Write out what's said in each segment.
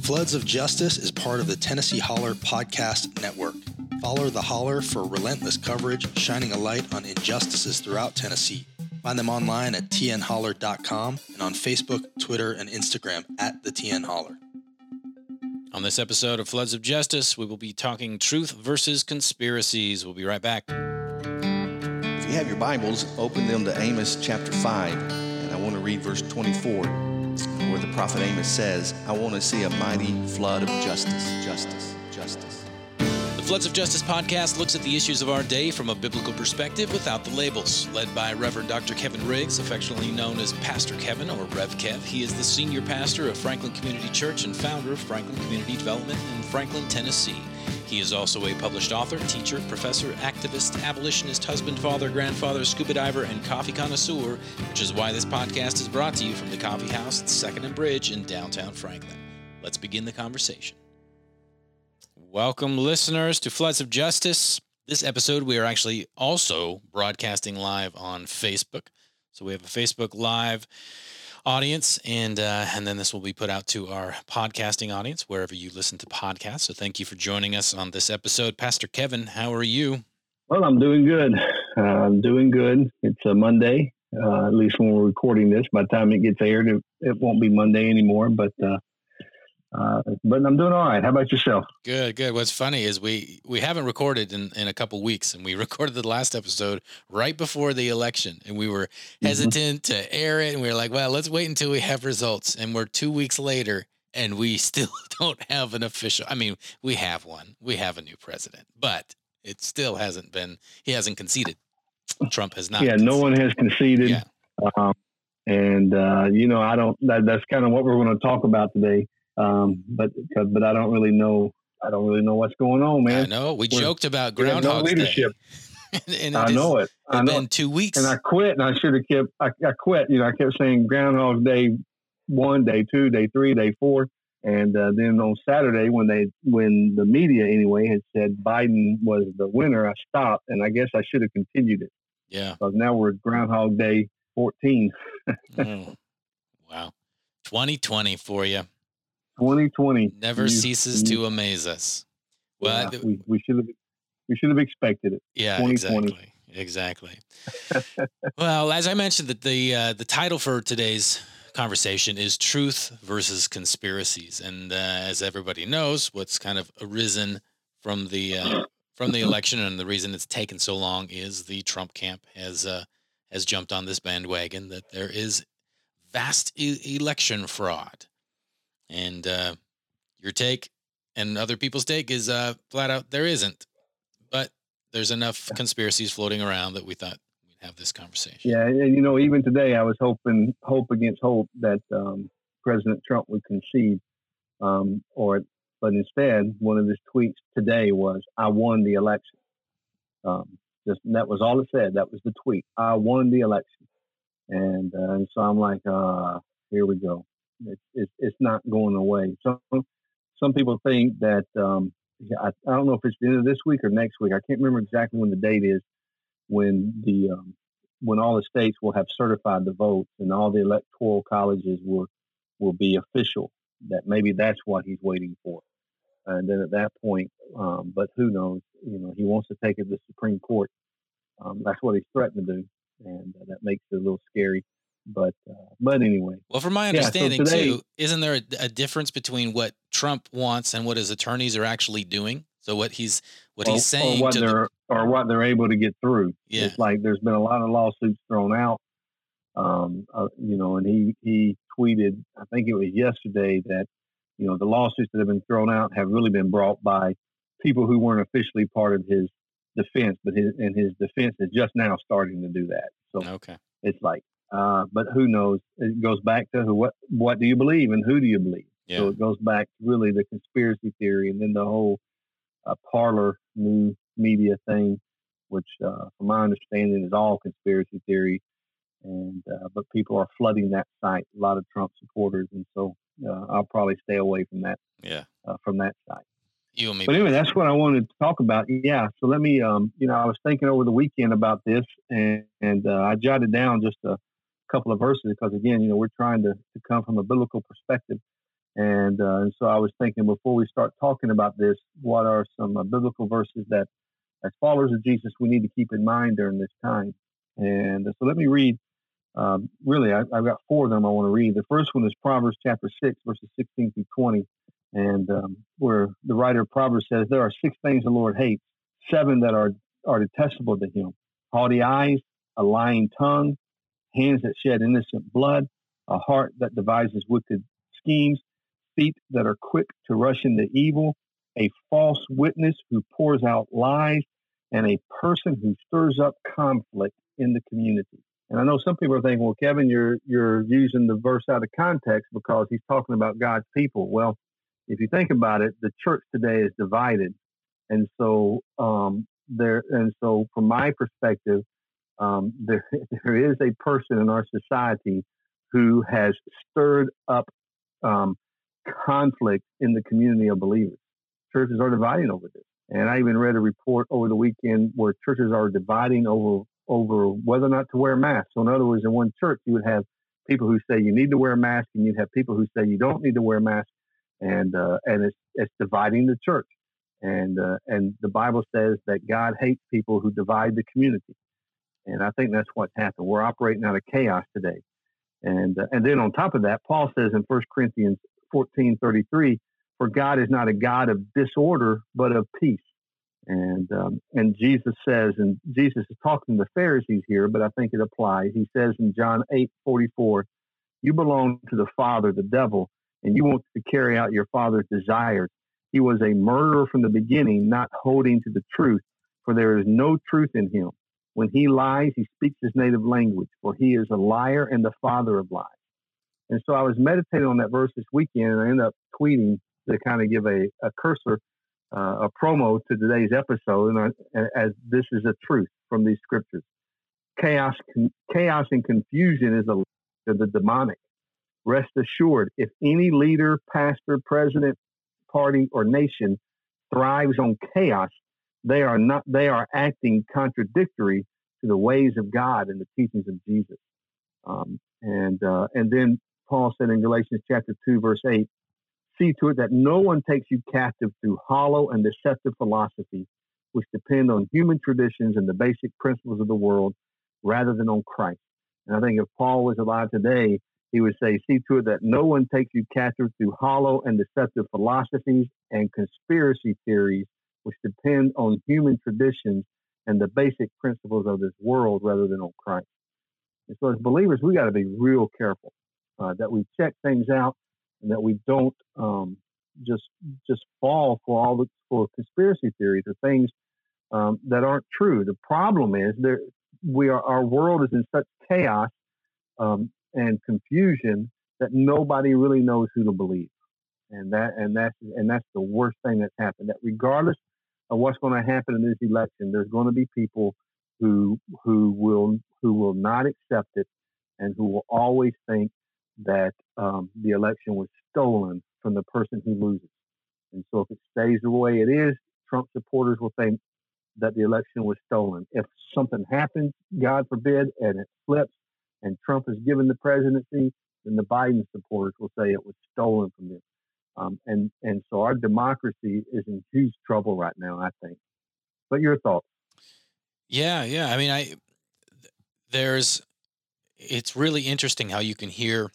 Floods of Justice is part of the Tennessee Holler Podcast Network. Follow the Holler for relentless coverage, shining a light on injustices throughout Tennessee. Find them online at tnholler.com and on Facebook, Twitter, and Instagram at the TN Holler. On this episode of Floods of Justice, we will be talking truth versus conspiracies. We'll be right back. If you have your Bibles, open them to Amos chapter 5, and I want to read verse 24, where the prophet Amos says, I want to see a mighty flood of justice, justice, justice. The Floods of Justice podcast looks at the issues of our day from a biblical perspective without the labels. Led by Reverend Dr. Kevin Riggs, affectionately known as Pastor Kevin or Rev Kev, he is the senior pastor of Franklin Community Church and founder of Franklin Community Development in Franklin, Tennessee. He is also a published author, teacher, professor, activist, abolitionist, husband, father, grandfather, scuba diver, and coffee connoisseur, which is why this podcast is brought to you from the Coffee House at Second and Bridge in downtown Franklin. Let's begin the conversation. Welcome, listeners, to Floods of Justice. This episode, we are actually also broadcasting live on Facebook. So we have a Facebook Live audience, and then this will be put out to our podcasting audience, wherever you listen to podcasts. So thank you for joining us on this episode. Pastor Kevin, how are you? Well, I'm doing good. It's a Monday, at least when we're recording this. By the time it gets aired, it won't be Monday anymore, but I'm doing all right. How about yourself? Good, good. What's funny is we haven't recorded in a couple weeks, and we recorded the last episode right before the election, and we were hesitant to air it, and we were like, well, let's wait until we have results, and we're 2 weeks later, and we still don't have an official. I mean, we have one. We have a new president, but it still hasn't been – he hasn't conceded. Trump has not. Yeah, conceded. No one has conceded. Yeah. I don't – that's kind of what we're going to talk about today. But I don't really know. I don't really know what's going on, man. I know we joked about Groundhog leadership. and I know it. It's been 2 weeks, and I quit. And I should have kept. I quit. You know, I kept saying Groundhog Day 1, Day 2, Day 3, Day 4, and then on Saturday when the media anyway had said Biden was the winner, I stopped, and I guess I should have continued it. Yeah. Because now we're at Groundhog Day 14. Oh, wow, 2020 for you. 2020 never ceases to amaze us. Well, yeah, we should have expected it. Yeah, exactly. Well, as I mentioned, that the title for today's conversation is Truth versus Conspiracies, and as everybody knows, what's kind of arisen from the election, and the reason it's taken so long is the Trump camp has jumped on this bandwagon that there is vast election fraud. And your take and other people's take is flat out there isn't. But there's enough conspiracies floating around that we thought we'd have this conversation. Yeah, and you know, even today I was hoping, hope against hope, that President Trump would concede. But instead, one of his tweets today was, I won the election. That was all it said. That was the tweet. I won the election. And so I'm like, here we go. It's not going away. Some people think that I don't know if it's the end of this week or next week. I can't remember exactly when the date is when the when all the states will have certified the votes and all the electoral colleges will be official. That maybe that's what he's waiting for. And then at that point, but who knows? You know, he wants to take it to the Supreme Court. That's what he's threatened to do, and that makes it a little scary. But anyway. Well, from my understanding, so today, too, isn't there a difference between what Trump wants and what his attorneys are actually doing? So what he's saying, or what they're able to get through. Yeah. It's like there's been a lot of lawsuits thrown out, and he tweeted, I think it was yesterday, that you know the lawsuits that have been thrown out have really been brought by people who weren't officially part of his defense, but his defense is just now starting to do that. So okay. It's like. But who knows? It goes back to what do you believe and who do you believe? Yeah. So it goes back to really the conspiracy theory and then the whole Parler new media thing, which from my understanding is all conspiracy theory. But people are flooding that site, a lot of Trump supporters. And so I'll probably stay away from that, from that site. You and me. But anyway, that's what I wanted to talk about. Yeah. So let me, I was thinking over the weekend about this and I jotted down just a couple of verses, because again, we're trying to come from a biblical perspective. And so I was thinking, before we start talking about this, what are some biblical verses that as followers of Jesus, we need to keep in mind during this time? And so let me read, I've got four of them I want to read. The first one is Proverbs chapter 6, verses 16 through 20. And where the writer of Proverbs says, there are six things the Lord hates, seven that are detestable to him: haughty eyes, a lying tongue, hands that shed innocent blood, a heart that devises wicked schemes, feet that are quick to rush into evil, a false witness who pours out lies, and a person who stirs up conflict in the community. And I know some people are thinking, well, Kevin, you're using the verse out of context because he's talking about God's people. Well, if you think about it, the church today is divided. And so from my perspective, there is a person in our society who has stirred up conflict in the community of believers. Churches are dividing over this. And I even read a report over the weekend where churches are dividing over whether or not to wear masks. So in other words, in one church, you would have people who say you need to wear a mask, and you'd have people who say you don't need to wear a mask. And it's dividing the church. And the Bible says that God hates people who divide the community. And I think that's what's happened. We're operating out of chaos today. And then on top of that, Paul says in First Corinthians 14:33, for God is not a God of disorder, but of peace. And Jesus says, and Jesus is talking to the Pharisees here, but I think it applies. He says in John 8:44, you belong to the father, the devil, and you want to carry out your father's desires. He was a murderer from the beginning, not holding to the truth, for there is no truth in him. When he lies, he speaks his native language, for he is a liar and the father of lies. And so I was meditating on that verse this weekend, and I ended up tweeting to kind of give a cursor, a promo to today's episode, as this is a truth from these scriptures. Chaos and confusion is the demonic. Rest assured, if any leader, pastor, president, party, or nation thrives on chaos, they are acting contradictory to the ways of God and the teachings of Jesus. And then Paul said in Galatians chapter 2, verse 8, see to it that no one takes you captive through hollow and deceptive philosophy, which depend on human traditions and the basic principles of the world rather than on Christ. And I think if Paul was alive today, he would say, see to it that no one takes you captive through hollow and deceptive philosophies and conspiracy theories, which depend on human traditions and the basic principles of this world rather than on Christ. And so as believers, we got to be real careful that we check things out and that we don't just fall for for conspiracy theories or things that aren't true. The problem is our world is in such chaos and confusion that nobody really knows who to believe. And that's the worst thing that's happened, that regardless of what's going to happen in this election, there's going to be people who will not accept it and who will always think that the election was stolen from the person who loses. And so if it stays the way it is, Trump supporters will think that the election was stolen. If something happens, God forbid, and it flips and Trump is given the presidency, then the Biden supporters will say it was stolen from them. And so our democracy is in huge trouble right now, I think. But your thoughts? Yeah. I mean, it's really interesting how you can hear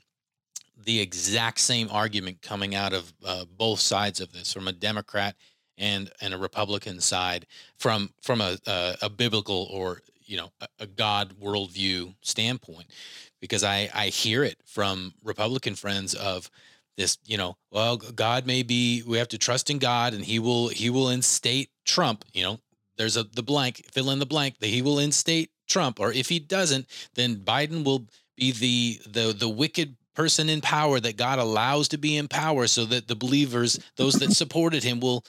the exact same argument coming out of both sides of this, from a Democrat and a Republican side, from a biblical or a God worldview standpoint, because I hear it from Republican friends of this, well, God may be, we have to trust in God and he will instate Trump, there's the blank, fill in the blank, that he will instate Trump, or if he doesn't, then Biden will be the wicked person in power that God allows to be in power so that the believers, those that supported him, will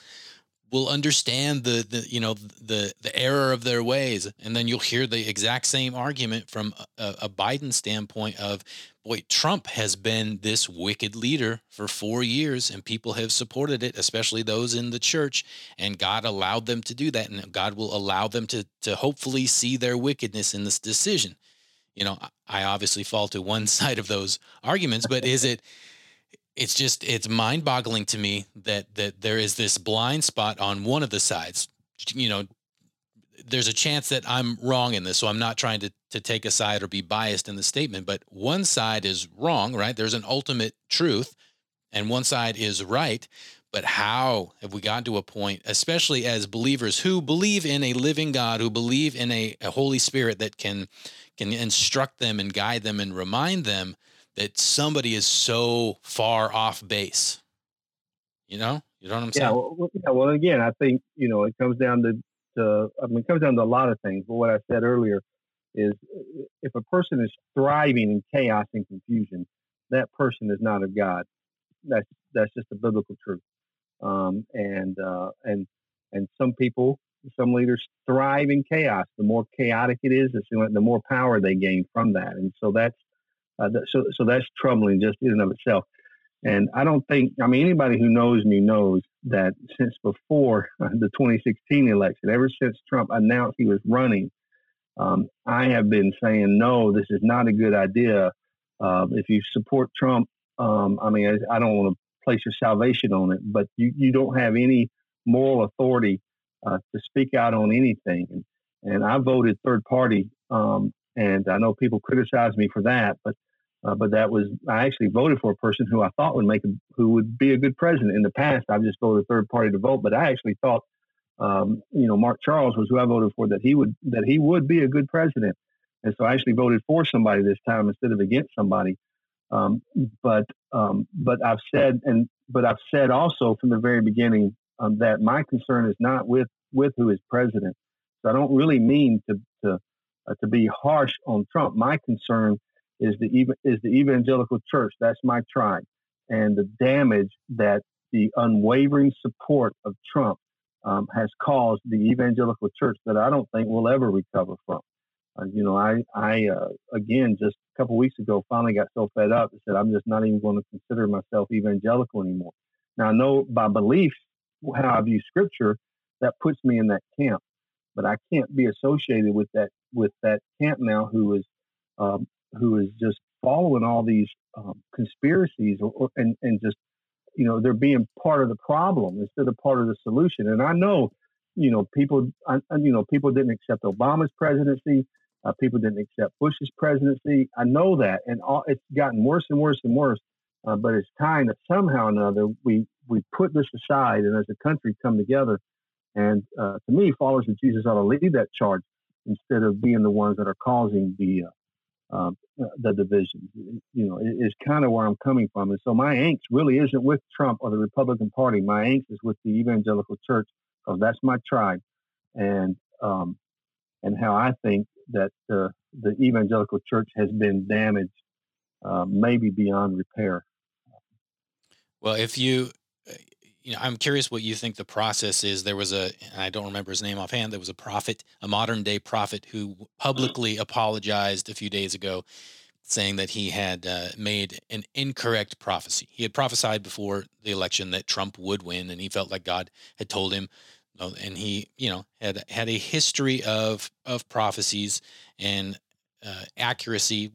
understand the error of their ways. And then you'll hear the exact same argument from a Biden standpoint of, boy, Trump has been this wicked leader for 4 years and people have supported it, especially those in the church, and God allowed them to do that. And God will allow them to hopefully see their wickedness in this decision. you know, I obviously fall to one side of those arguments, but it's mind boggling to me that there is this blind spot on one of the sides. You know, there's a chance that I'm wrong in this, so I'm not trying to take a side or be biased in the statement, but one side is wrong, right? There's an ultimate truth and one side is right. But how have we gotten to a point, especially as believers who believe in a living God, who believe in a Holy Spirit that can instruct them and guide them and remind them, that somebody is so far off base? You know what I'm saying? Well, again, I think, you know, it comes down it comes down to a lot of things. But what I said earlier is, if a person is thriving in chaos and confusion, that person is not of God. That's just a biblical truth. And some people, some leaders thrive in chaos. The more chaotic it is, the more power they gain from that. And so that's troubling just in and of itself. And I don't think, anybody who knows me knows that since before the 2016 election, ever since Trump announced he was running, I have been saying, no, this is not a good idea. If you support Trump, I don't want to place your salvation on it, but you don't have any moral authority to speak out on anything. And I voted third party. And I know people criticize me for that, but that was, I actually voted for a person who I thought would who would be a good president. In the past, I've just voted third party to vote, but I actually thought, Mark Charles was who I voted for, that he would be a good president. And so I actually voted for somebody this time instead of against somebody. But I've said also from the very beginning that my concern is not with who is president. So I don't really mean to be harsh on Trump. My concern is the evangelical church. That's my tribe, and the damage that the unwavering support of Trump has caused the evangelical church that I don't think we'll ever recover from. I again, just a couple weeks ago, finally got so fed up and said, I'm just not even going to consider myself evangelical anymore. Now I know by belief, how I view scripture, that puts me in that camp, but I can't be associated with that camp now who is just following all these conspiracies and just, they're being part of the problem instead of part of the solution. And I know, people didn't accept Obama's presidency. People didn't accept Bush's presidency. I know that. It's gotten worse and worse and worse. But it's time that somehow or another, we put this aside and as a country come together. And to me, followers of Jesus ought to lead that charge instead of being the ones that are causing the division. It's kind of where I'm coming from. And so my angst really isn't with Trump or the Republican Party. My angst is with the evangelical church. Oh, that's my tribe, and how I think that the evangelical church has been damaged, maybe beyond repair. Well, if you I'm curious what you think the process is. There was I don't remember his name offhand. There was a prophet, a modern day prophet, who publicly apologized a few days ago, saying that he had made an incorrect prophecy. He had prophesied before the election that Trump would win, and he felt like God had told him. And he, had a history of prophecies and accuracy.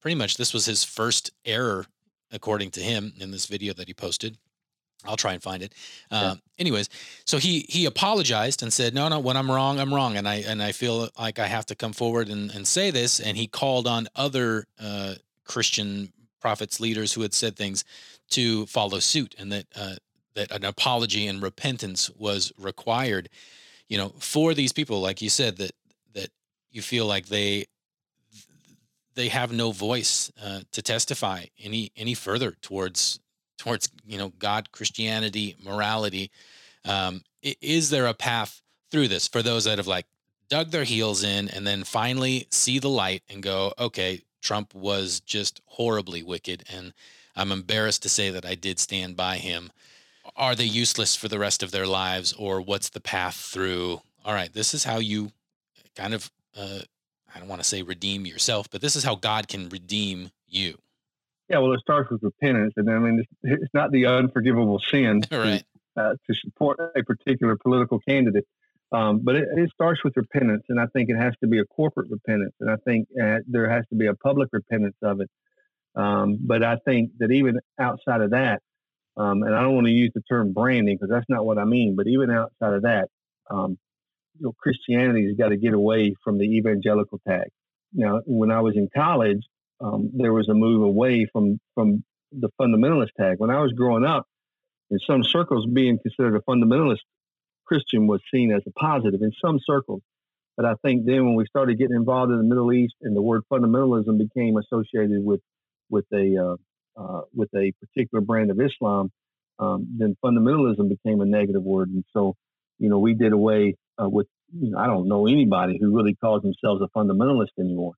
Pretty much this was his first error, according to him, in this video that he posted. I'll try and find it. Anyways, so he apologized and said, no, when I'm wrong. And I feel like I have to come forward and say this. And he called on other Christian prophets, leaders who had said things to follow suit, and that an apology and repentance was required, for these people, like you said, that you feel like they have no voice to testify any further towards God, Christianity, morality. Is there a path through this for those that have dug their heels in and then finally see the light and go, okay, Trump was just horribly wicked, and I'm embarrassed to say that I did stand by him. Are they useless for the rest of their lives, or what's the path through? All right, this is how you kind of, I don't want to say redeem yourself, but this is how God can redeem you. Yeah, well, it starts with repentance, and it's not the unforgivable sin right. To support a particular political candidate. But it starts with repentance, and I think it has to be a corporate repentance, and I think there has to be a public repentance of it. But I think that even outside of that, and I don't want to use the term branding because that's not what I mean, but even outside of that, Christianity has got to get away from the evangelical tag. Now, when I was in college, there was a move away from the fundamentalist tag. When I was growing up, in some circles, being considered a fundamentalist Christian was seen as a positive in some circles. But I think then when we started getting involved in the Middle East, and the word fundamentalism became associated with a particular brand of Islam, then fundamentalism became a negative word. And so, we did away with, I don't know anybody who really calls themselves a fundamentalist anymore.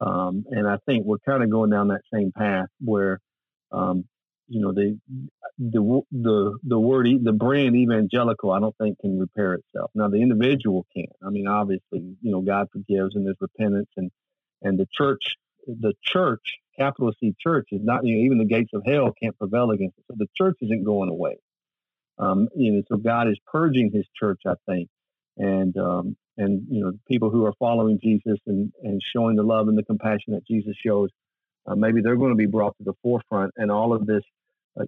And I think we're kind of going down that same path where, the word, the brand evangelical, I don't think can repair itself. Now, the individual can. I mean, obviously, God forgives and there's repentance, and the church, capital C church, is not, even the gates of hell can't prevail against it. So the church isn't going away. So God is purging his church, I think. And people who are following Jesus and showing the love and the compassion that Jesus shows, maybe they're going to be brought to the forefront. And all of this, I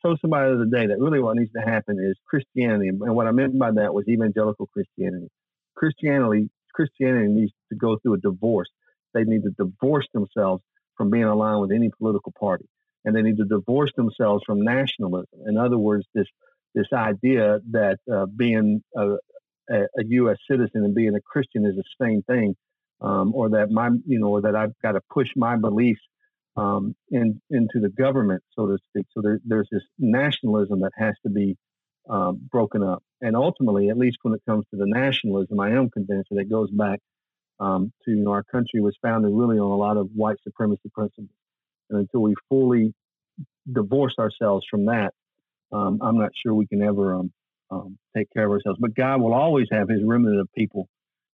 saw somebody the other day that really what needs to happen is Christianity. And what I meant by that was evangelical Christianity. Christianity needs to go through a divorce. They need to divorce themselves from being aligned with any political party. And they need to divorce themselves from nationalism. In other words, this idea that being a U.S. citizen and being a Christian is the same thing, or that I've got to push my beliefs into the government, so to speak. So there's this nationalism that has to be broken up. And ultimately, at least when it comes to the nationalism, I am convinced that it goes back to our country was founded really on a lot of white supremacy principles. And until we fully divorce ourselves from that, I'm not sure we can ever take care of ourselves. But God will always have his remnant of people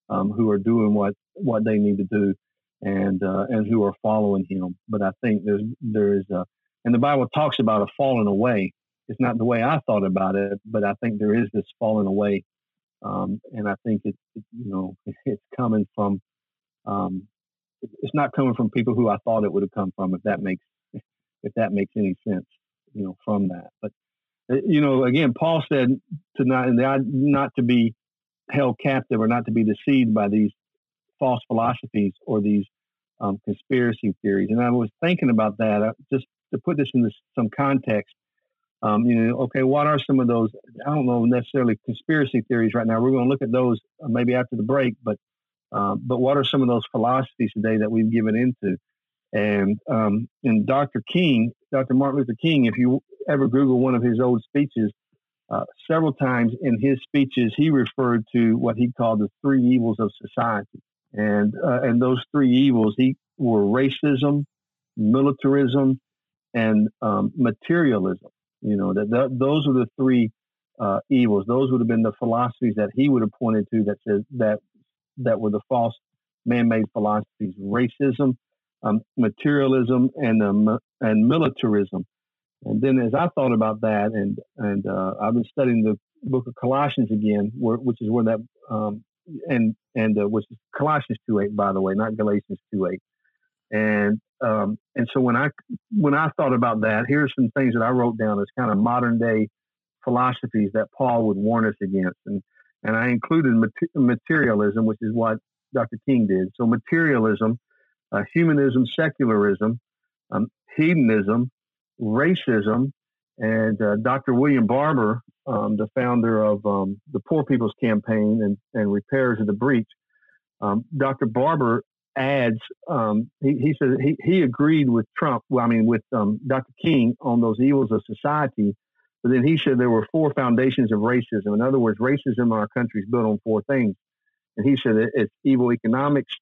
who are doing what they need to do and who are following him. But I think there is, and the Bible talks about a falling away. It's not the way I thought about it, but I think there is this falling away. And I think it's coming from, it's not coming from people who I thought it would have come from, if that makes any sense, from that. But, again, Paul said not to be held captive or not to be deceived by these false philosophies or these conspiracy theories. And I was thinking about that, just to put this into some context. Okay, what are some of those? I don't know necessarily conspiracy theories right now. We're going to look at those maybe after the break, but what are some of those philosophies today that we've given into? And Dr. Martin Luther King, if you ever Google one of his old speeches, several times in his speeches, he referred to what he called the three evils of society. And those three evils were racism, militarism, and materialism. Those are the three evils. Those would have been the philosophies that he would have pointed to that says that were the false man-made philosophies: racism, materialism, and militarism. And then, as I thought about that, and I've been studying the book of Colossians again, which is where that which is Colossians 2:8, by the way, not Galatians 2:8. And so when I thought about that, here's some things that I wrote down as kind of modern day philosophies that Paul would warn us against. And I included materialism, which is what Dr. King did. So materialism, humanism, secularism, hedonism, racism, and Dr. William Barber, the founder of the Poor People's Campaign and Repairs of the Breach. Dr. Barber adds, he says he agreed with Dr. King on those evils of society, but then he said there were four foundations of racism. In other words, racism in our country is built on four things. And he said it's evil economics,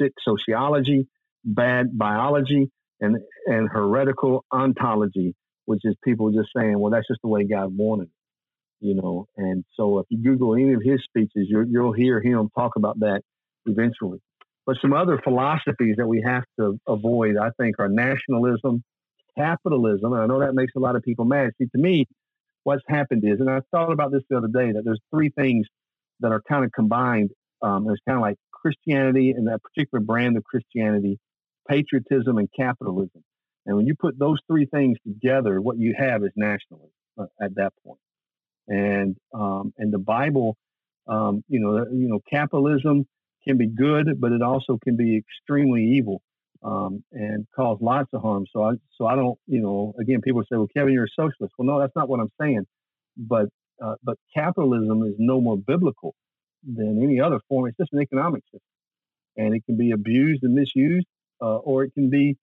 sick sociology, bad biology, and heretical ontology, which is people just saying, well, that's just the way God wanted it, And so if you Google any of his speeches, you'll hear him talk about that eventually. But some other philosophies that we have to avoid, I think, are nationalism, capitalism. And I know that makes a lot of people mad. See, to me, what's happened is, and I thought about this the other day, that there's three things that are kind of combined. It's kind of like Christianity and that particular brand of Christianity, patriotism and capitalism. And when you put those three things together, what you have is nationalism at that point. And the Bible, capitalism can be good, but it also can be extremely evil and cause lots of harm. So I don't, again, people say, well, Kevin, you're a socialist. Well, no, that's not what I'm saying. But capitalism is no more biblical than any other form. It's just an economic system, and it can be abused and misused, or it can be,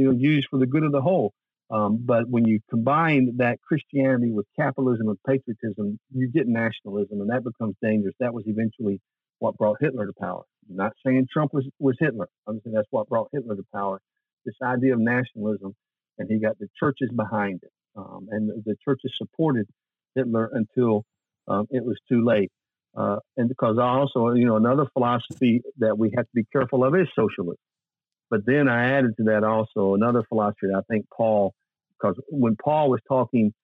used for the good of the whole. But when you combine that Christianity with capitalism and patriotism, you get nationalism, and that becomes dangerous. That was eventually what brought Hitler to power. I'm not saying Trump was Hitler. I'm saying that's what brought Hitler to power, this idea of nationalism, and he got the churches behind it. And the churches supported Hitler until it was too late. And because also, another philosophy that we have to be careful of is socialism. But then I added to that also another philosophy that I think Paul, because when Paul was talking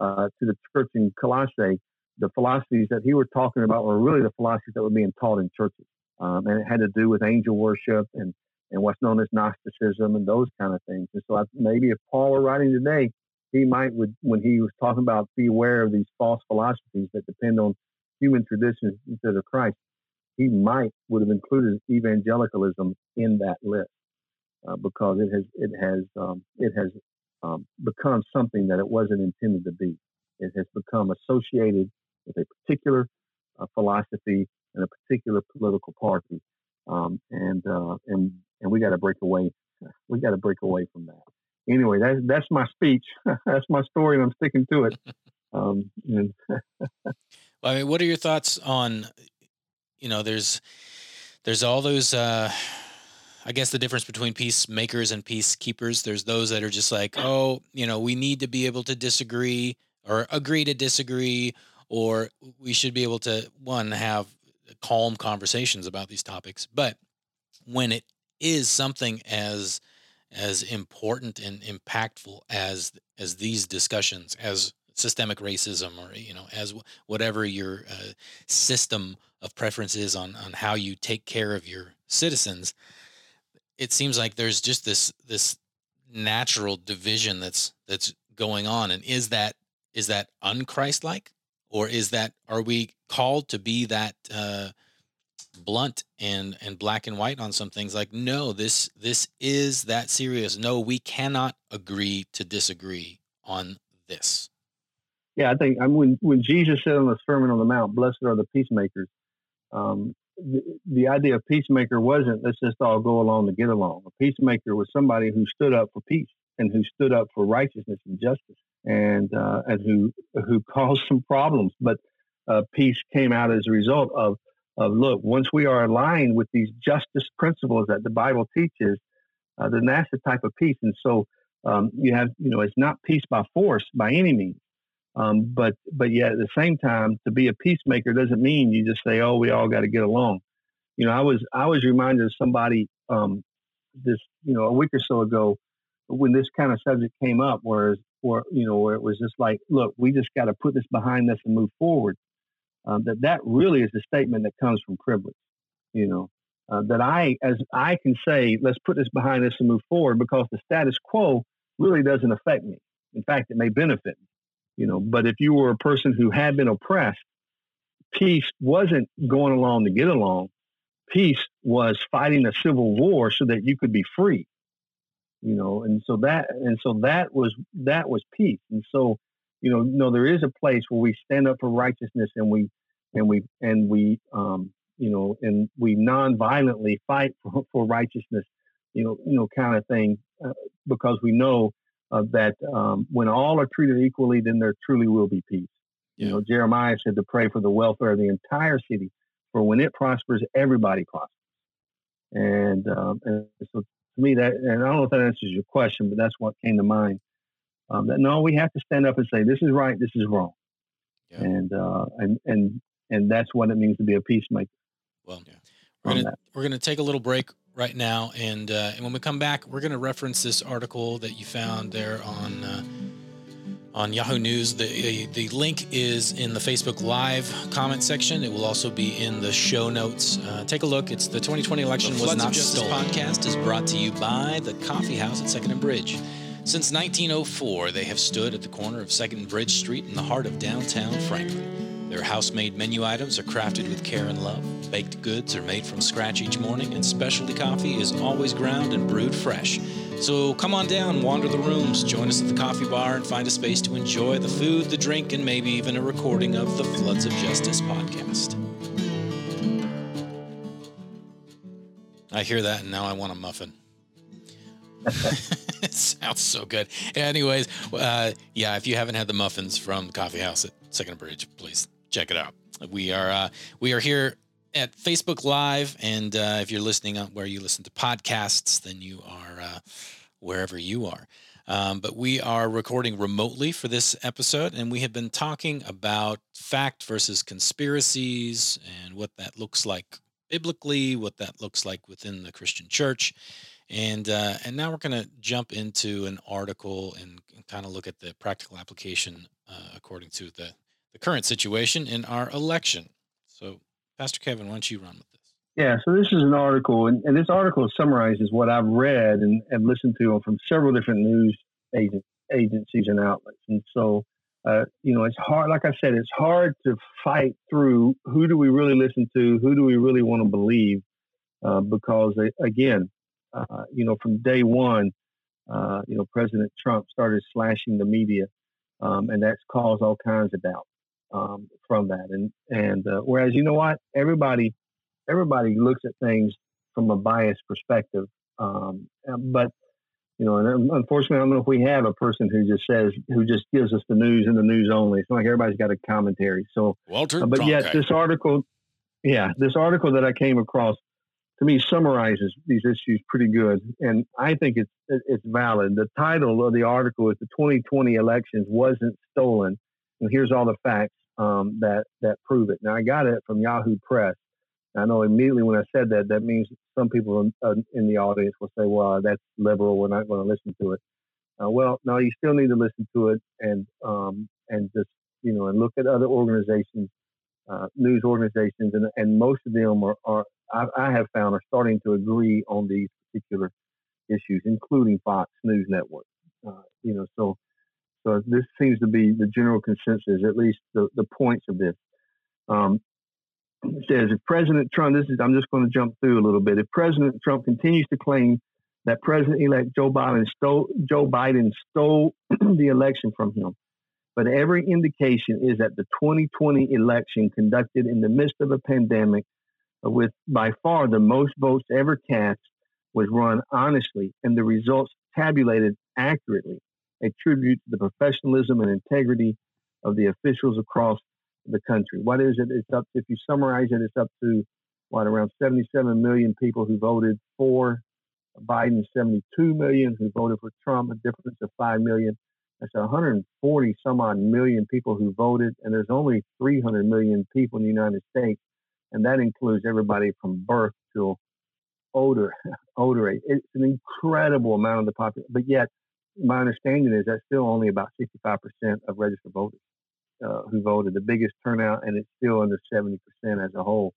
to the church in Colossae, the philosophies that he was talking about were really the philosophies that were being taught in churches. And it had to do with angel worship and what's known as Gnosticism and those kind of things. And so maybe if Paul were writing today, he might, when he was talking about beware of these false philosophies that depend on human traditions instead of Christ, he would have included evangelicalism in that list. Because it has become something that it wasn't intended to be. It has become associated with a particular philosophy and a particular political party, and we got to break away. We got to break away from that. Anyway, that's my speech. That's my story, and I'm sticking to it. Well, I mean, what are your thoughts on? There's all those. I guess the difference between peacemakers and peacekeepers, there's those that are just like, we need to be able to disagree or agree to disagree, or we should be able to, have calm conversations about these topics. But when it is something as important and impactful as these discussions, as systemic racism or, as whatever your system of preference is on how you take care of your citizens, it seems like there's just this natural division that's going on. And is that un-Christ-like, or are we called to be that blunt and black and white on some things? Like, no, this is that serious. No, we cannot agree to disagree on this. Yeah, I think when Jesus said on the Sermon on the Mount, "Blessed are the peacemakers," the idea of peacemaker wasn't let's just all go along to get along. A peacemaker was somebody who stood up for peace and who stood up for righteousness and justice, and who caused some problems. But peace came out as a result of look, once we are aligned with these justice principles that the Bible teaches, then that's the type of peace. And so you have it's not peace by force by any means. But yet at the same time, to be a peacemaker doesn't mean you just say, oh, we all got to get along. I was reminded of somebody this a week or so ago when this kind of subject came up, where it was just like, look, we just got to put this behind us and move forward. That really is a statement that comes from privilege. That I can say, let's put this behind us and move forward because the status quo really doesn't affect me. In fact, it may benefit me. But if you were a person who had been oppressed, peace wasn't going along to get along. Peace was fighting a civil war so that you could be free. And so that was peace. And so, there is a place where we stand up for righteousness and we nonviolently fight for righteousness, kind of thing, because we know that when all are treated equally, then there truly will be peace. Yeah. Jeremiah said to pray for the welfare of the entire city, for when it prospers, everybody prospers. And so to me, and I don't know if that answers your question, but that's what came to mind. That no, we have to stand up and say, this is right, this is wrong. Yeah. And that's what it means to be a peacemaker. Well, yeah. We're gonna take a little break right now, and when we come back, we're going to reference this article that you found there on on Yahoo News. The link is in the Facebook Live comment section. It will also be in the show notes. Take a look. It's the 2020 election was not stolen. The Floods of Justice podcast is brought to you by the Coffee House at Second and Bridge. Since 1904, they have stood at the corner of Second and Bridge Street in the heart of downtown Franklin. Their house-made menu items are crafted with care and love. Baked goods are made from scratch each morning, and specialty coffee is always ground and brewed fresh. So come on down, wander the rooms, join us at the coffee bar, and find a space to enjoy the food, the drink, and maybe even a recording of the Floods of Justice podcast. I hear that, and now I want a muffin. It sounds so good. Anyways, yeah, if you haven't had the muffins from the Coffee House at Second Bridge, please check it out. We are here at Facebook Live, and if you're listening on where you listen to podcasts, then you are wherever you are. But we are recording remotely for this episode, and we have been talking about fact versus conspiracies and what that looks like biblically, what that looks like within the Christian church. And now we're going to jump into an article and kind of look at the practical application according to the current situation in our election. So, Pastor Kevin, why don't you run with this? Yeah, so this is an article, and this article summarizes what I've read and listened to from several different news agencies and outlets. And so, it's hard, like I said, it's hard to fight through who do we really listen to, who do we really want to believe, because, again, from day one, President Trump started slashing the media, and that's caused all kinds of doubt from that. And whereas, you know what, everybody looks at things from a biased perspective. But, and unfortunately, I don't know if we have a person who just gives us the news and the news only. It's not like everybody's got a commentary. So, but yes, this article that I came across, to me, summarizes these issues pretty good, and I think it's valid. The title of the article is "The 2020 Elections Wasn't Stolen," and here's all the facts that prove it. Now, I got it from Yahoo Press. I know immediately when I said that, that means some people in the audience will say, "Well, that's liberal. We're not going to listen to it." Well, no, you still need to listen to it, and just and look at other organizations, news organizations, and most of them are I have found are starting to agree on these particular issues, including Fox News Network. So this seems to be the general consensus, at least the points of this. It says, if President Trump, I'm just going to jump through a little bit. If President Trump continues to claim that President-elect Joe Biden stole the election from him, but every indication is that the 2020 election conducted in the midst of a pandemic with by far the most votes ever cast was run honestly and the results tabulated accurately, a tribute to the professionalism and integrity of the officials across the country. What is it? It's up to, if you summarize it, it's up to around 77 million people who voted for Biden, 72 million who voted for Trump, a difference of 5 million. That's 140 some odd million people who voted, and there's only 300 million people in the United States. And that includes everybody from birth to older age. It's an incredible amount of the population. But yet, my understanding is that's still only about 65% of registered voters who voted, the biggest turnout, and it's still under 70% as a whole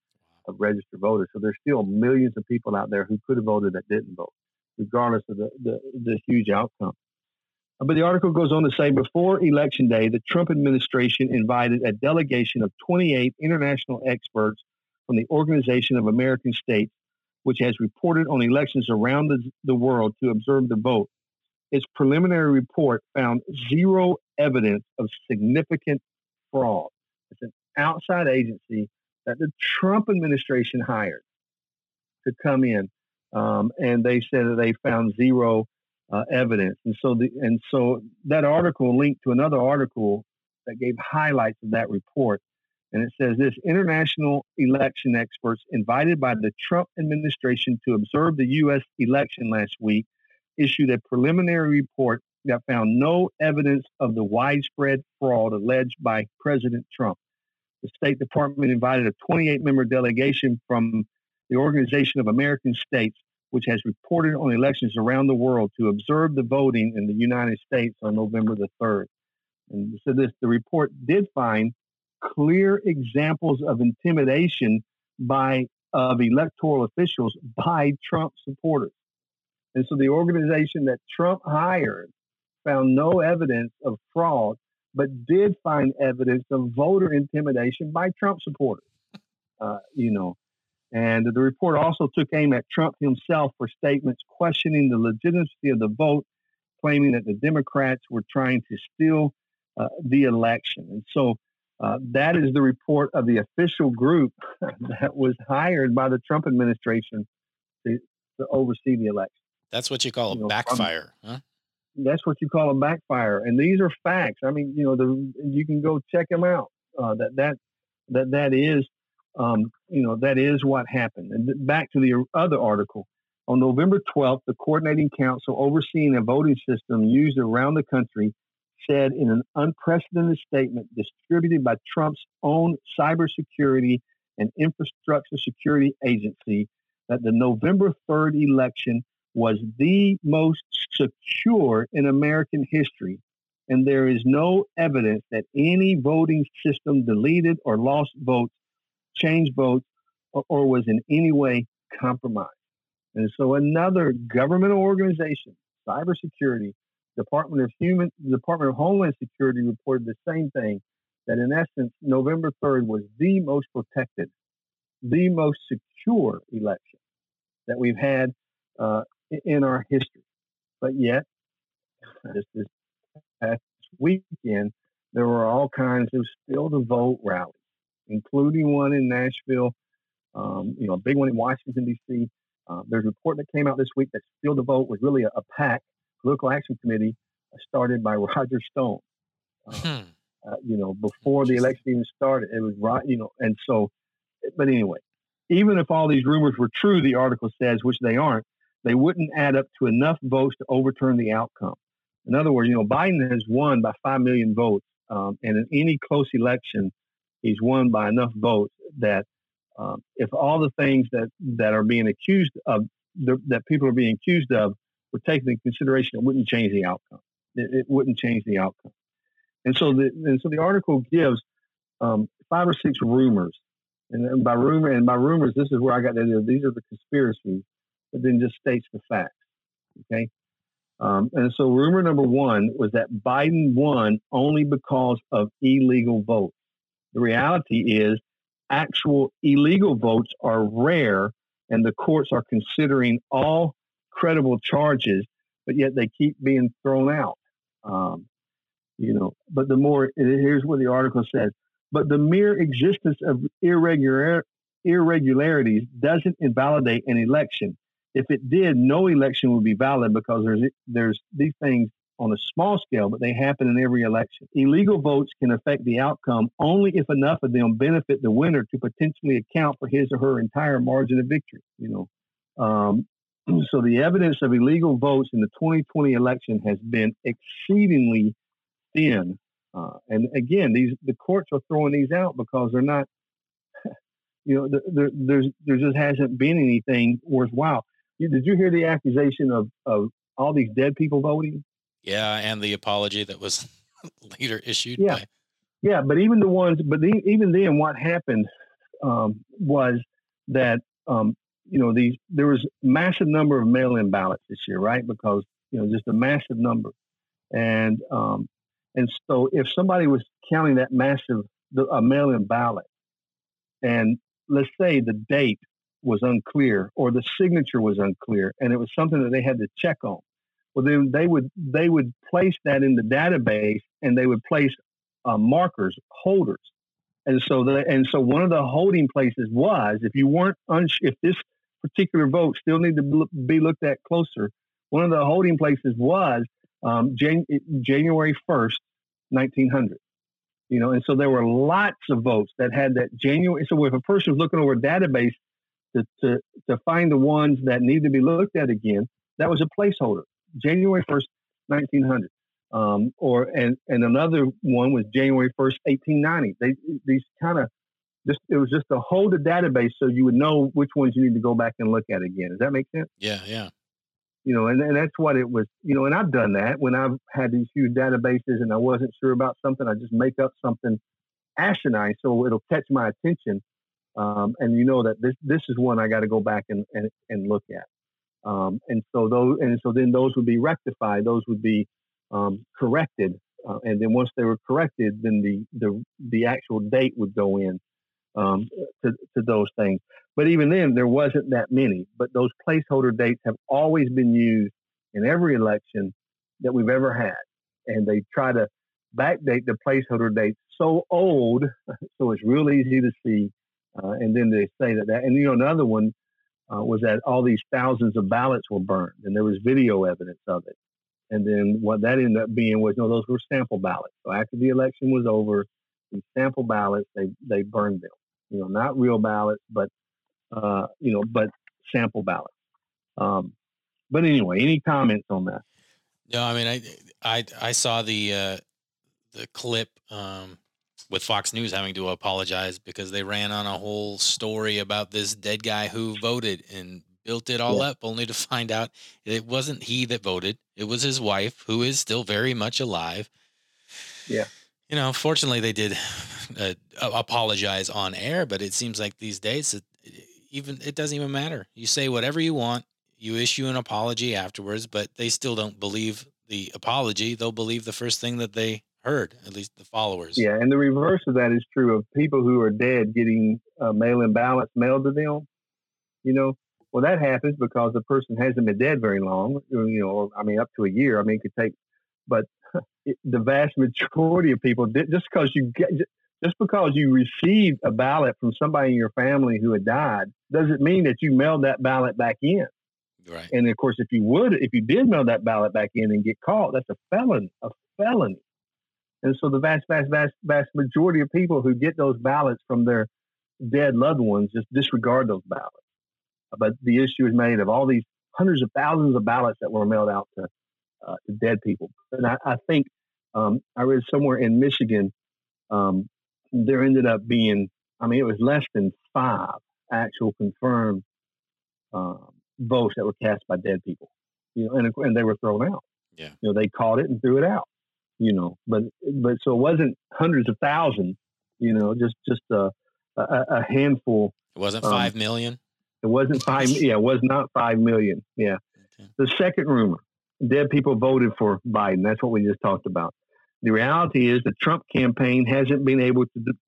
of registered voters. So there's still millions of people out there who could have voted that didn't vote, regardless of the huge outcome. But the article goes on to say, before Election Day, the Trump administration invited a delegation of 28 international experts from the Organization of American States, which has reported on elections around the world, to observe the vote. Its preliminary report found zero evidence of significant fraud. It's an outside agency that the Trump administration hired to come in, and they said that they found zero evidence. And so that article linked to another article that gave highlights of that report. And it says this: international election experts invited by the Trump administration to observe the U.S. election last week issued a preliminary report that found no evidence of the widespread fraud alleged by President Trump. The State Department invited a 28-member delegation from the Organization of American States, which has reported on elections around the world, to observe the voting in the United States on November the 3rd. And so the report did find clear examples of intimidation of electoral officials by Trump supporters. And so the organization that Trump hired found no evidence of fraud, but did find evidence of voter intimidation by Trump supporters. And the report also took aim at Trump himself for statements questioning the legitimacy of the vote, claiming that the Democrats were trying to steal the election. And so that is the report of the official group that was hired by the Trump administration to oversee the election. That's what you call a backfire, huh? That's what you call a backfire. And these are facts. I mean, you can go check them out. That is what happened. And back to the other article. On November 12th, the coordinating council overseeing a voting system used around the country said in an unprecedented statement distributed by Trump's own Cybersecurity and Infrastructure Security Agency that the November 3rd election was the most secure in American history, and there is no evidence that any voting system deleted or lost votes, changed votes, or was in any way compromised. And so another governmental organization, Cybersecurity, Department of Homeland Security, reported the same thing, that in essence, November 3rd was the most protected, the most secure election that we've had in our history. But yet, this past weekend, there were all kinds of still-to-vote rallies, including one in Nashville, a big one in Washington, D.C. There's a report that came out this week that still-to-vote was really a PAC, Political Action Committee, started by Roger Stone. Before the election even started, it was but anyway, even if all these rumors were true, the article says, which they aren't, they wouldn't add up to enough votes to overturn the outcome. In other words, Biden has won by 5 million votes, and in any close election, he's won by enough votes that if all the things that are being accused of, that people are being accused of, were taken into consideration, it wouldn't change the outcome. It wouldn't change the outcome. And so the article gives five or six rumors, and by rumors, this is where I got the idea. These are the conspiracies. But then just states the facts, okay? And so rumor number one was that Biden won only because of illegal votes. The reality is actual illegal votes are rare, and the courts are considering all credible charges, but yet they keep being thrown out. Here's what the article says, but the mere existence of irregularities doesn't invalidate an election. If it did, no election would be valid because there's these things on a small scale, but they happen in every election. Illegal votes can affect the outcome only if enough of them benefit the winner to potentially account for his or her entire margin of victory. So the evidence of illegal votes in the 2020 election has been exceedingly thin. And again, the courts are throwing these out because they're not. There just hasn't been anything worthwhile. Did you hear the accusation of all these dead people voting? Yeah, and the apology that was later issued. Yeah, but even the ones, even then, what happened was that there was a massive number of mail-in ballots this year, right? Because just a massive number, and so if somebody was counting that massive mail-in ballot, and let's say the date was unclear or the signature was unclear, and it was something that they had to check on. Well, then they would place that in the database, and they would place markers, holders, and so one of the holding places was if you weren't if this particular vote still needed to be looked at closer, one of the holding places was January 1st, 1900. And so there were lots of votes that had that January. So if a person was looking over a database to find the ones that need to be looked at again, that was a placeholder, January 1st, 1900. And another one was January 1st, 1890. It was just to hold a database so you would know which ones you need to go back and look at again. Does that make sense? Yeah. you know, and that's what it was, you know, and I've done that when I've had these huge databases and I wasn't sure about something, I just make up something asinine so it'll catch my attention. And you know that this is one I got to go back and look at. And so then those would be rectified, those would be corrected. And then once they were corrected, then the actual date would go in to those things. But even then, there wasn't that many. But those placeholder dates have always been used in every election that we've ever had. And they try to backdate the placeholder dates so old, so it's real easy to see. And then they say that, and you know, another one was that all these thousands of ballots were burned, and there was video evidence of it. And then what that ended up being was, no, those were sample ballots. So after the election was over, these sample ballots, they burned them. You know, not real ballots, but, you know, but sample ballots. But anyway, any comments on that? No, I mean, I saw the clip with Fox News having to apologize because they ran on a whole story about this dead guy who voted and built it all up, only to find out it wasn't he that voted. It was his wife, who is still very much alive. Yeah. You know, fortunately they did apologize on air, but it seems like these days it doesn't even matter. You say whatever you want, you issue an apology afterwards, but they still don't believe the apology. They'll believe the first thing that they heard, at least the followers. Yeah, and the reverse of that is true of people who are dead getting mail-in ballots mailed to them. You know, well, that happens because the person hasn't been dead very long. You know, I mean, up to a year. I mean, it could take, but the vast majority of people, just because you received a ballot from somebody in your family who had died, doesn't mean that you mailed that ballot back in. Right. And of course, if you did mail that ballot back in and get caught, that's a felony. And so the vast majority of people who get those ballots from their dead loved ones just disregard those ballots. But the issue is made of all these hundreds of thousands of ballots that were mailed out to dead people. And I think I read somewhere in Michigan, there ended up being, I mean, it was less than 5 actual confirmed votes that were cast by dead people. You know, and they were thrown out. Yeah, you know, they caught it and threw it out. You know, but so it wasn't hundreds of thousands, you know, just a handful. It wasn't 5 million. It wasn't 5. Yeah. It was not 5 million. Yeah. Okay. The second rumor, dead people voted for Biden. That's what we just talked about. The reality is the Trump campaign hasn't been able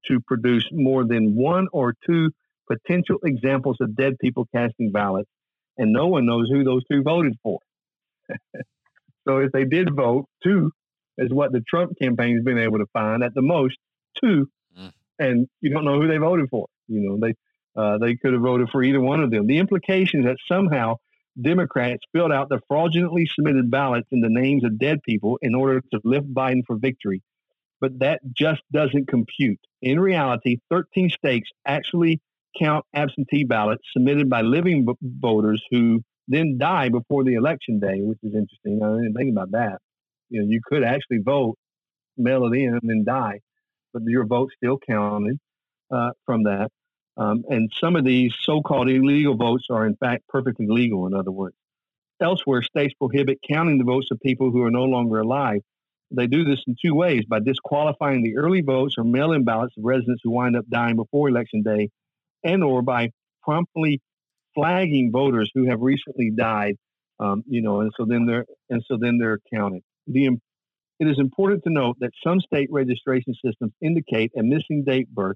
to produce more than 1 or 2 potential examples of dead people casting ballots. And no one knows who those 2 voted for. So if they did vote, 2, is what the Trump campaign's been able to find, at the most 2, and you don't know who they voted for. You know, they could have voted for either one of them. The implication that somehow Democrats filled out the fraudulently submitted ballots in the names of dead people in order to lift Biden for victory, but that just doesn't compute. In reality, 13 states actually count absentee ballots submitted by living voters who then die before the election day, which is interesting. I didn't think about that. You know, you could actually vote, mail it in, and then die, but your vote still counted from that. And some of these so-called illegal votes are, in fact, perfectly legal, in other words. Elsewhere, states prohibit counting the votes of people who are no longer alive. They do this in 2 ways, by disqualifying the early votes or mail-in ballots of residents who wind up dying before Election Day, and or by promptly flagging voters who have recently died, you know, and so then they're counted. It is important to note that some state registration systems indicate a missing date birth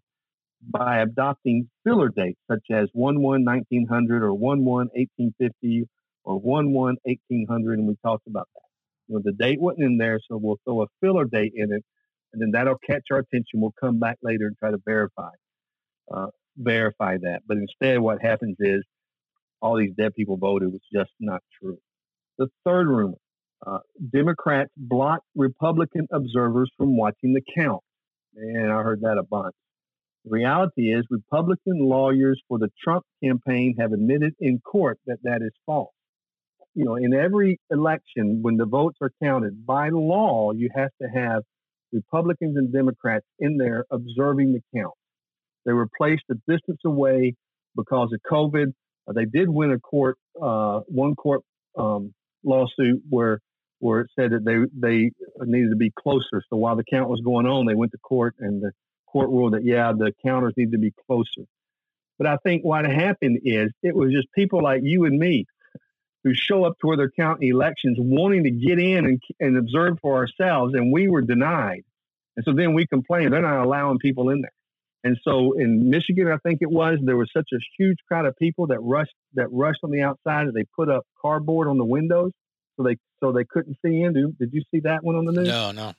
by adopting filler dates, such as 1/1/1900 or 1/1/1850 or 1/1/1800, and we talked about that. You know, the date wasn't in there, so we'll throw a filler date in it, and then that'll catch our attention. We'll come back later and try to verify that. But instead, what happens is all these dead people voted, which is just not true. The third rumor. Democrats block Republican observers from watching the count. Man, I heard that a bunch. The reality is Republican lawyers for the Trump campaign have admitted in court that is false. You know, in every election, when the votes are counted, by law, you have to have Republicans and Democrats in there observing the count. They were placed a distance away because of COVID. They did win one court lawsuit where it said that they needed to be closer. So while the count was going on, they went to court, and the court ruled that, yeah, the counters need to be closer. But I think what happened is it was just people like you and me who show up to where they're counting elections wanting to get in and observe for ourselves, and we were denied. And so then we complained, they're not allowing people in there. And so in Michigan, I think it was, there was such a huge crowd of people that rushed on the outside, and they put up cardboard on the windows so they couldn't see in. Did you see that one on the news? No.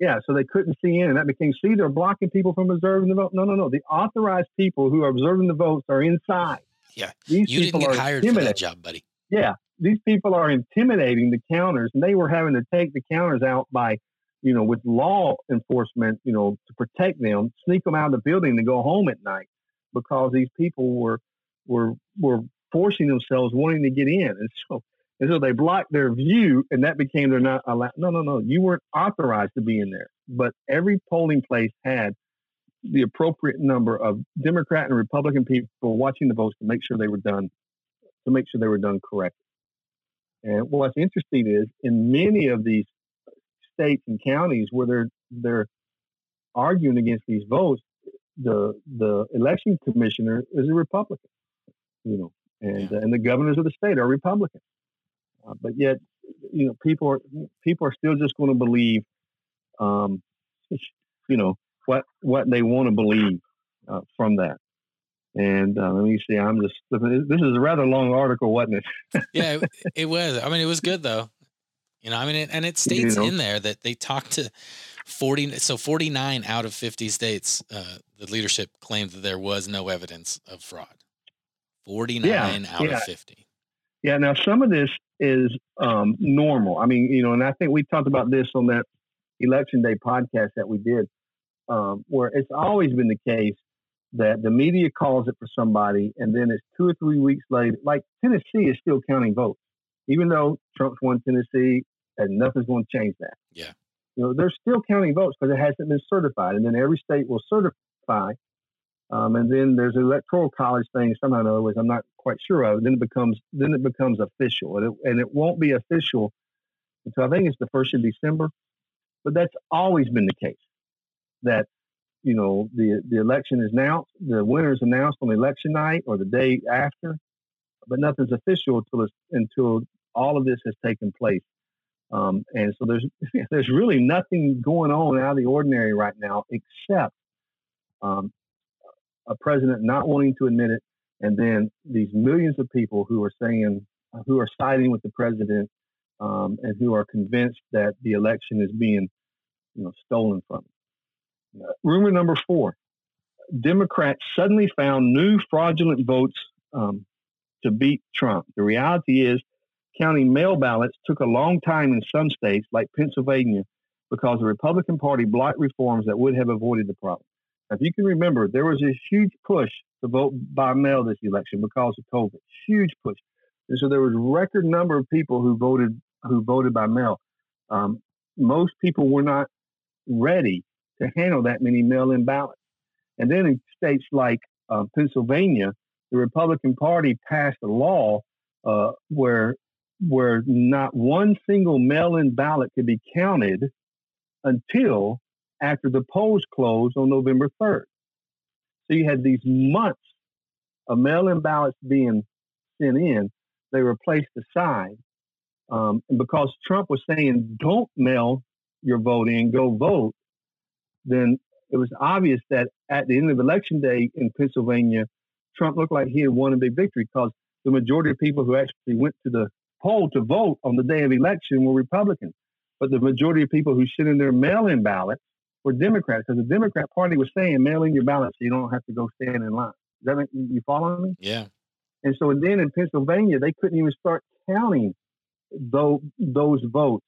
Yeah, so they couldn't see in, and that became, see, they're blocking people from observing the vote. No. The authorized people who are observing the votes are inside. Yeah, these you people didn't get hired for that job, buddy. Yeah, these people are intimidating the counters, and they were having to take the counters out by, with law enforcement, to protect them, sneak them out of the building to go home at night, because these people were forcing themselves, wanting to get in. And so they blocked their view, and that became they're not allowed. No. You weren't authorized to be in there. But every polling place had the appropriate number of Democrat and Republican people watching the votes to make sure they were done, correctly. And what's interesting is in many of these states and counties where they're arguing against these votes, the election commissioner is a Republican, and the governors of the state are Republican. But yet, people are still just going to believe, what they want to believe from that. And let me see, I'm just, this is a rather long article, wasn't it? Yeah, it was. I mean, it was good though. And it states in there that they talked to 49 out of 50 states. The leadership claimed that there was no evidence of fraud. 49 out of 50. Yeah. Now some of this is normal. I mean, and I think we talked about this on that Election Day podcast that we did, where it's always been the case that the media calls it for somebody, and then it's 2 or 3 weeks later. Like Tennessee is still counting votes, even though Trump's won Tennessee, and nothing's going to change that. Yeah, they're still counting votes because it hasn't been certified, and then every state will certify. And then there's an electoral college thing somehow or other, which I'm not quite sure of. Then it becomes official, and it won't be official until I think it's the 1st of December. But that's always been the case. That the election is announced, the winner is announced on election night or the day after, but nothing's official until all of this has taken place. And so there's really nothing going on out of the ordinary right now, except a president not wanting to admit it, and then these millions of people who are siding with the president, and who are convinced that the election is being, stolen from him. Rumor number 4: Democrats suddenly found new fraudulent votes to beat Trump. The reality is, counting mail ballots took a long time in some states, like Pennsylvania, because the Republican Party blocked reforms that would have avoided the problem. If you can remember, there was a huge push to vote by mail this election because of COVID. Huge push. And so there was a record number of people who voted by mail. Most people were not ready to handle that many mail-in ballots. And then in states like Pennsylvania, the Republican Party passed a law where not one single mail-in ballot could be counted until after the polls closed on November 3rd. So you had these months of mail-in ballots being sent in. They were placed aside. And because Trump was saying, don't mail your vote in, go vote, then it was obvious that at the end of Election Day in Pennsylvania, Trump looked like he had won a big victory, because the majority of people who actually went to the poll to vote on the day of election were Republicans. But the majority of people who sent in their mail-in ballots were Democrats, because the Democrat Party was saying, mail in your ballot so you don't have to go stand in line. Does that make you follow me? Yeah. And so then in Pennsylvania, they couldn't even start counting those votes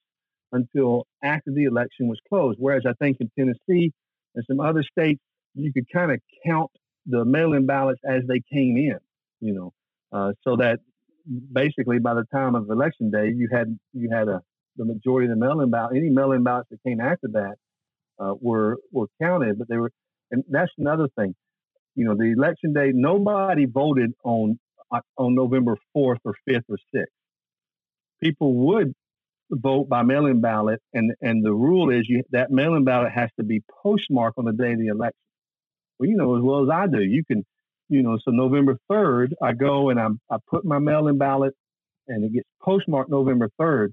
until after the election was closed. Whereas I think in Tennessee and some other states, you could kind of count the mail-in ballots as they came in, so that basically by the time of Election Day, you had the majority of the mail-in ballot. Any mail-in ballots that came after that were counted, but they were, and that's another thing. The election day, nobody voted on November 4th or 5th or 6th. people would vote by mail-in ballot, and the rule is that mail-in ballot has to be postmarked on the day of the election. Well, you know as well as I do, you can, you know, so November 3rd, I go and I put my mail-in ballot, and it gets postmarked November 3rd,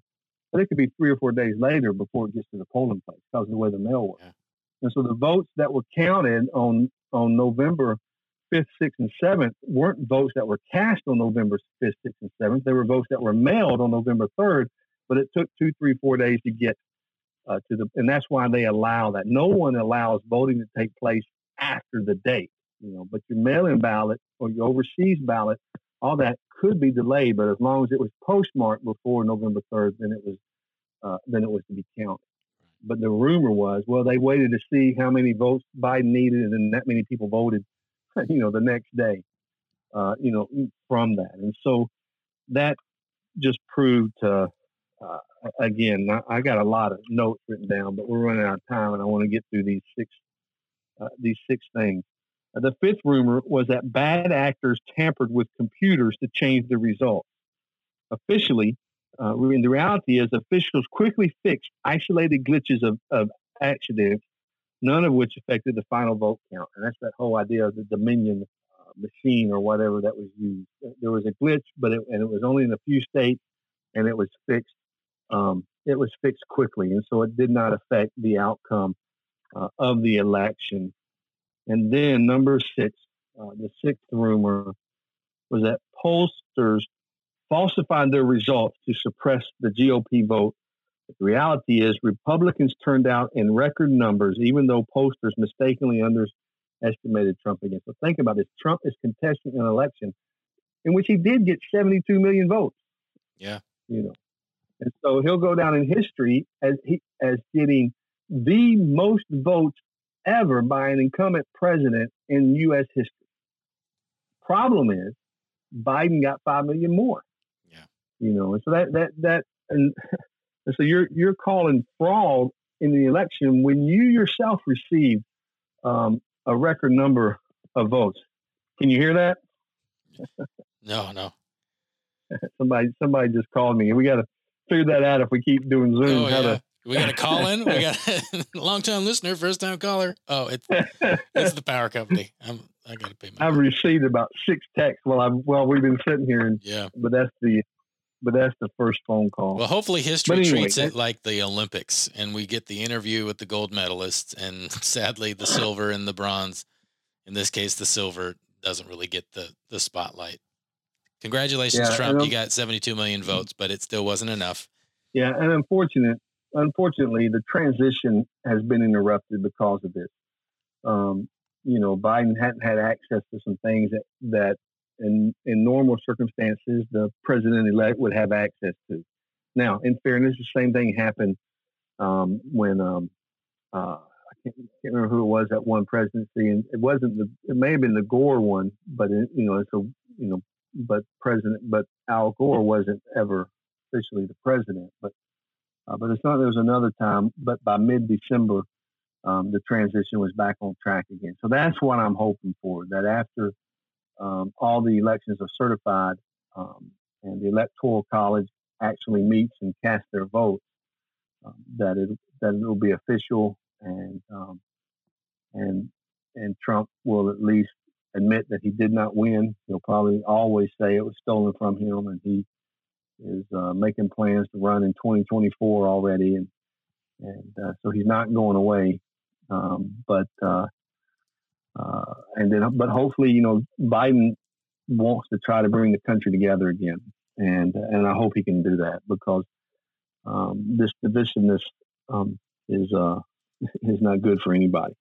but it could be 3 or 4 days later before it gets to the polling place because of the way the mail works. Yeah. And so the votes that were counted on November 5th, 6th, and 7th weren't votes that were cast on November 5th, 6th, and 7th. They were votes that were mailed on November 3rd, but it took 2, 3, 4 days to get to the, and that's why they allow that. No one allows voting to take place after the date, you know, but your mail-in ballot or your overseas ballot, all that could be delayed, but as long as it was postmarked before November 3rd, then it was to be counted. But the rumor was, well, they waited to see how many votes Biden needed, and then that many people voted, you know, the next day, you know, from that. And so that just proved, again, I got a lot of notes written down, but we're running out of time, and I want to get through these six things. The fifth rumor was that bad actors tampered with computers to change the results. Officially, the reality is officials quickly fixed isolated glitches of accidents, none of which affected the final vote count. And that's that whole idea of the Dominion machine or whatever that was used. There was a glitch, but it was only in a few states, and it was fixed. It was fixed quickly, and so it did not affect the outcome of the election. And then number six, the sixth rumor was that pollsters falsified their results to suppress the GOP vote. But the reality is Republicans turned out in record numbers, even though pollsters mistakenly underestimated Trump again. So think about this. Trump is contesting an election in which he did get 72 million votes. Yeah. You know, and so he'll go down in history as getting the most votes ever by an incumbent president in U.S. history. Problem is, Biden got 5 million more. Yeah, you know, and so so you're calling fraud in the election when you yourself received a record number of votes. Can you hear that? No. Somebody just called me, and we got to figure that out if we keep doing Zoom. We got a call in. We got a long-time listener, first-time caller. Oh, it's the power company. I got to pay my. I've received about 6 texts while we've been sitting here, and yeah. But that's the first phone call. Well, hopefully history treats it like the Olympics, and we get the interview with the gold medalists, and sadly the silver and the bronze. In this case, the silver doesn't really get the spotlight. Congratulations, Trump! You got 72 million votes, but it still wasn't enough. Yeah, and Unfortunately, the transition has been interrupted because of this. You know, Biden hadn't had access to some things that in normal circumstances, the president-elect would have access to. Now, in fairness, the same thing happened when I can't remember who it was at one presidency, and it may have been the Gore one, but Al Gore wasn't ever officially the president, but it's not. There was another time, but by mid-December, the transition was back on track again. So that's what I'm hoping for. That after all the elections are certified and the Electoral College actually meets and casts their votes, that it will be official, and Trump will at least admit that he did not win. He'll probably always say it was stolen from him, and he is making plans to run in 2024 already, and so he's not going away. But hopefully, you know, Biden wants to try to bring the country together again, and I hope he can do that, because this divisiveness is not good for anybody.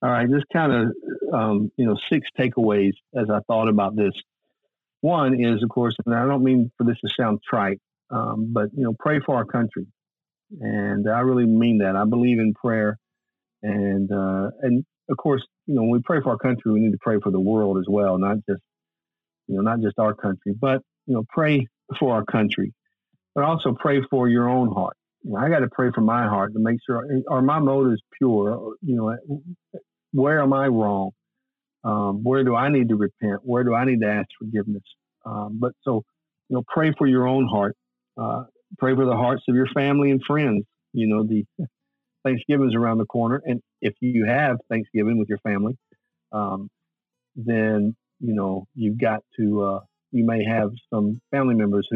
All right, just kind of 6 takeaways as I thought about this. One is, of course, and I don't mean for this to sound trite, but, you know, pray for our country. And I really mean that. I believe in prayer. And of course, you know, when we pray for our country, we need to pray for the world as well, not just our country, but, you know, pray for our country, but also pray for your own heart. You know, I got to pray for my heart to make sure, are my motives pure? You know, where am I wrong? Where do I need to repent? Where do I need to ask forgiveness? But so, you know, pray for your own heart Pray for the hearts of your family and friends. You know, the Thanksgiving is around the corner. And if you have Thanksgiving with your family, then, you know, you've got to, you may have some family members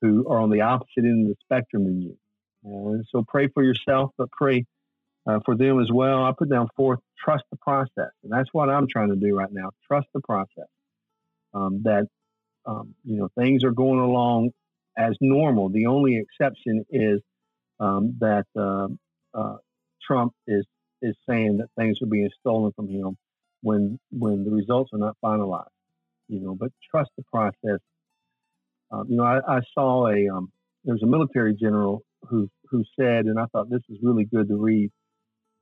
who are on the opposite end of the spectrum than you. And so pray for yourself, but pray for them as well. I put down fourth, trust the process. And that's what I'm trying to do right now. Trust the process. You know, things are going along as normal. The only exception is that Trump is saying that things are being stolen from him when the results are not finalized. You know, but trust the process. You know, I saw there was a military general who said, and I thought this is really good to read,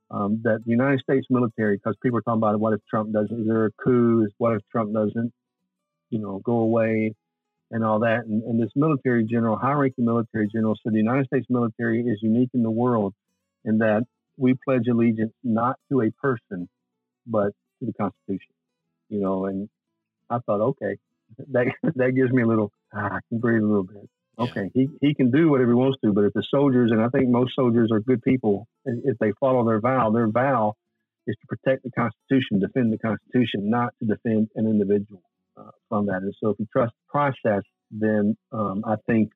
that the United States military, because people are talking about what if Trump doesn't, is there a coup? What if Trump doesn't, you know, go away and all that? And this military general, high-ranking military general, said the United States military is unique in the world in that we pledge allegiance not to a person, but to the Constitution. You know, and I thought, okay, that gives me a little, I can breathe a little bit. Okay, he can do whatever he wants to, but if the soldiers, and I think most soldiers are good people, if they follow their vow is to protect the Constitution, defend the Constitution, not to defend an individual from that. And so if you trust the process, then I think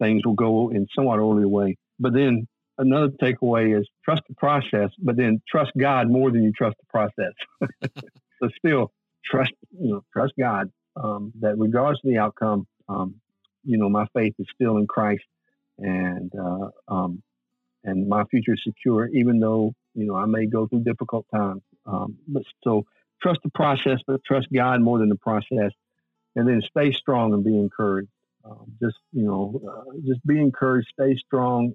things will go in somewhat orderly way. But then another takeaway is trust the process, but then trust God more than you trust the process. So still trust God that regardless of the outcome, you know, my faith is still in Christ, and my future is secure, even though, you know, I may go through difficult times. But so trust the process, but trust God more than the process, and then stay strong and be encouraged. Just be encouraged, stay strong.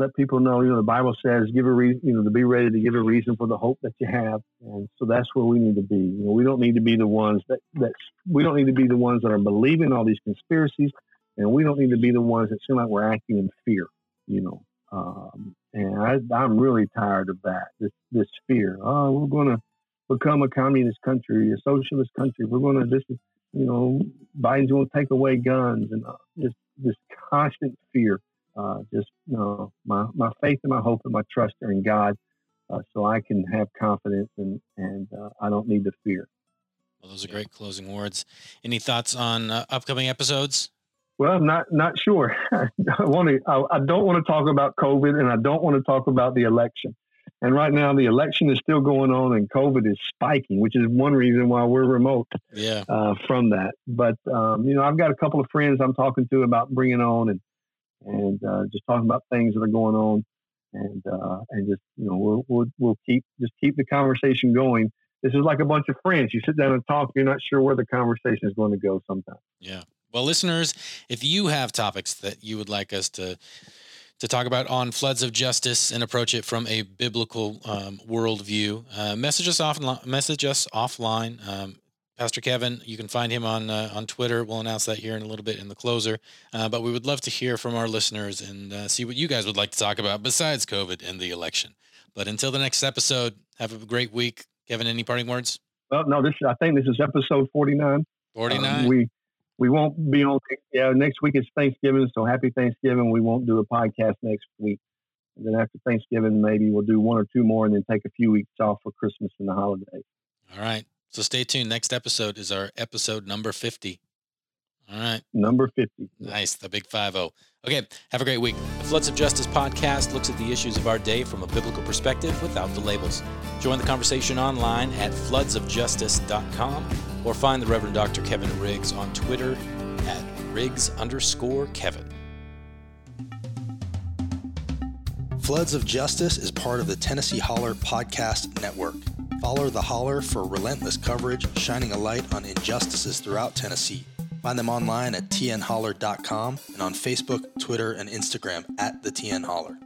Let people know, you know, the Bible says, give a reason, you know, to be ready to give a reason for the hope that you have. And so that's where we need to be. You know, we don't need to be the ones that are believing all these conspiracies, and we don't need to be the ones that seem like we're acting in fear, you know. And I'm really tired of that, this fear. Oh, we're going to become a communist country, a socialist country. We're going to, this is, you know, Biden's going to take away guns, and this constant fear. Just, you know, my faith and my hope and my trust are in God, so I can have confidence and I don't need to fear. Well, those are great closing words. Any thoughts on upcoming episodes? Well, I'm not sure. I don't want to talk about COVID, and I don't want to talk about the election. And right now, the election is still going on, and COVID is spiking, which is one reason why we're remote from that. But, you know, I've got a couple of friends I'm talking to about bringing on and just talking about things that are going on, and just, you know, we'll keep the conversation going. This is like a bunch of friends. You sit down and talk, you're not sure where the conversation is going to go sometimes. Yeah. Well, listeners, if you have topics that you would like us to talk about on Floods of Justice and approach it from a biblical worldview, message us offline. Pastor Kevin, you can find him on Twitter. We'll announce that here in a little bit in the closer. But we would love to hear from our listeners and see what you guys would like to talk about besides COVID and the election. But until the next episode, have a great week. Kevin, any parting words? Well, no, I think this is episode 49. 49. We won't be on. Yeah, next week is Thanksgiving, so happy Thanksgiving. We won't do a podcast next week. And then after Thanksgiving, maybe we'll do one or two more and then take a few weeks off for Christmas and the holidays. All right. So stay tuned. Next episode is our episode number 50. All right. Number 50. Nice. The big 50. Okay. Have a great week. The Floods of Justice podcast looks at the issues of our day from a biblical perspective without the labels. Join the conversation online at floodsofjustice.com or find the Reverend Dr. Kevin Riggs on Twitter at Riggs_Kevin. Floods of Justice is part of the Tennessee Holler Podcast Network. Follow the Holler for relentless coverage, shining a light on injustices throughout Tennessee. Find them online at tnholler.com and on Facebook, Twitter, and Instagram at the TN Holler.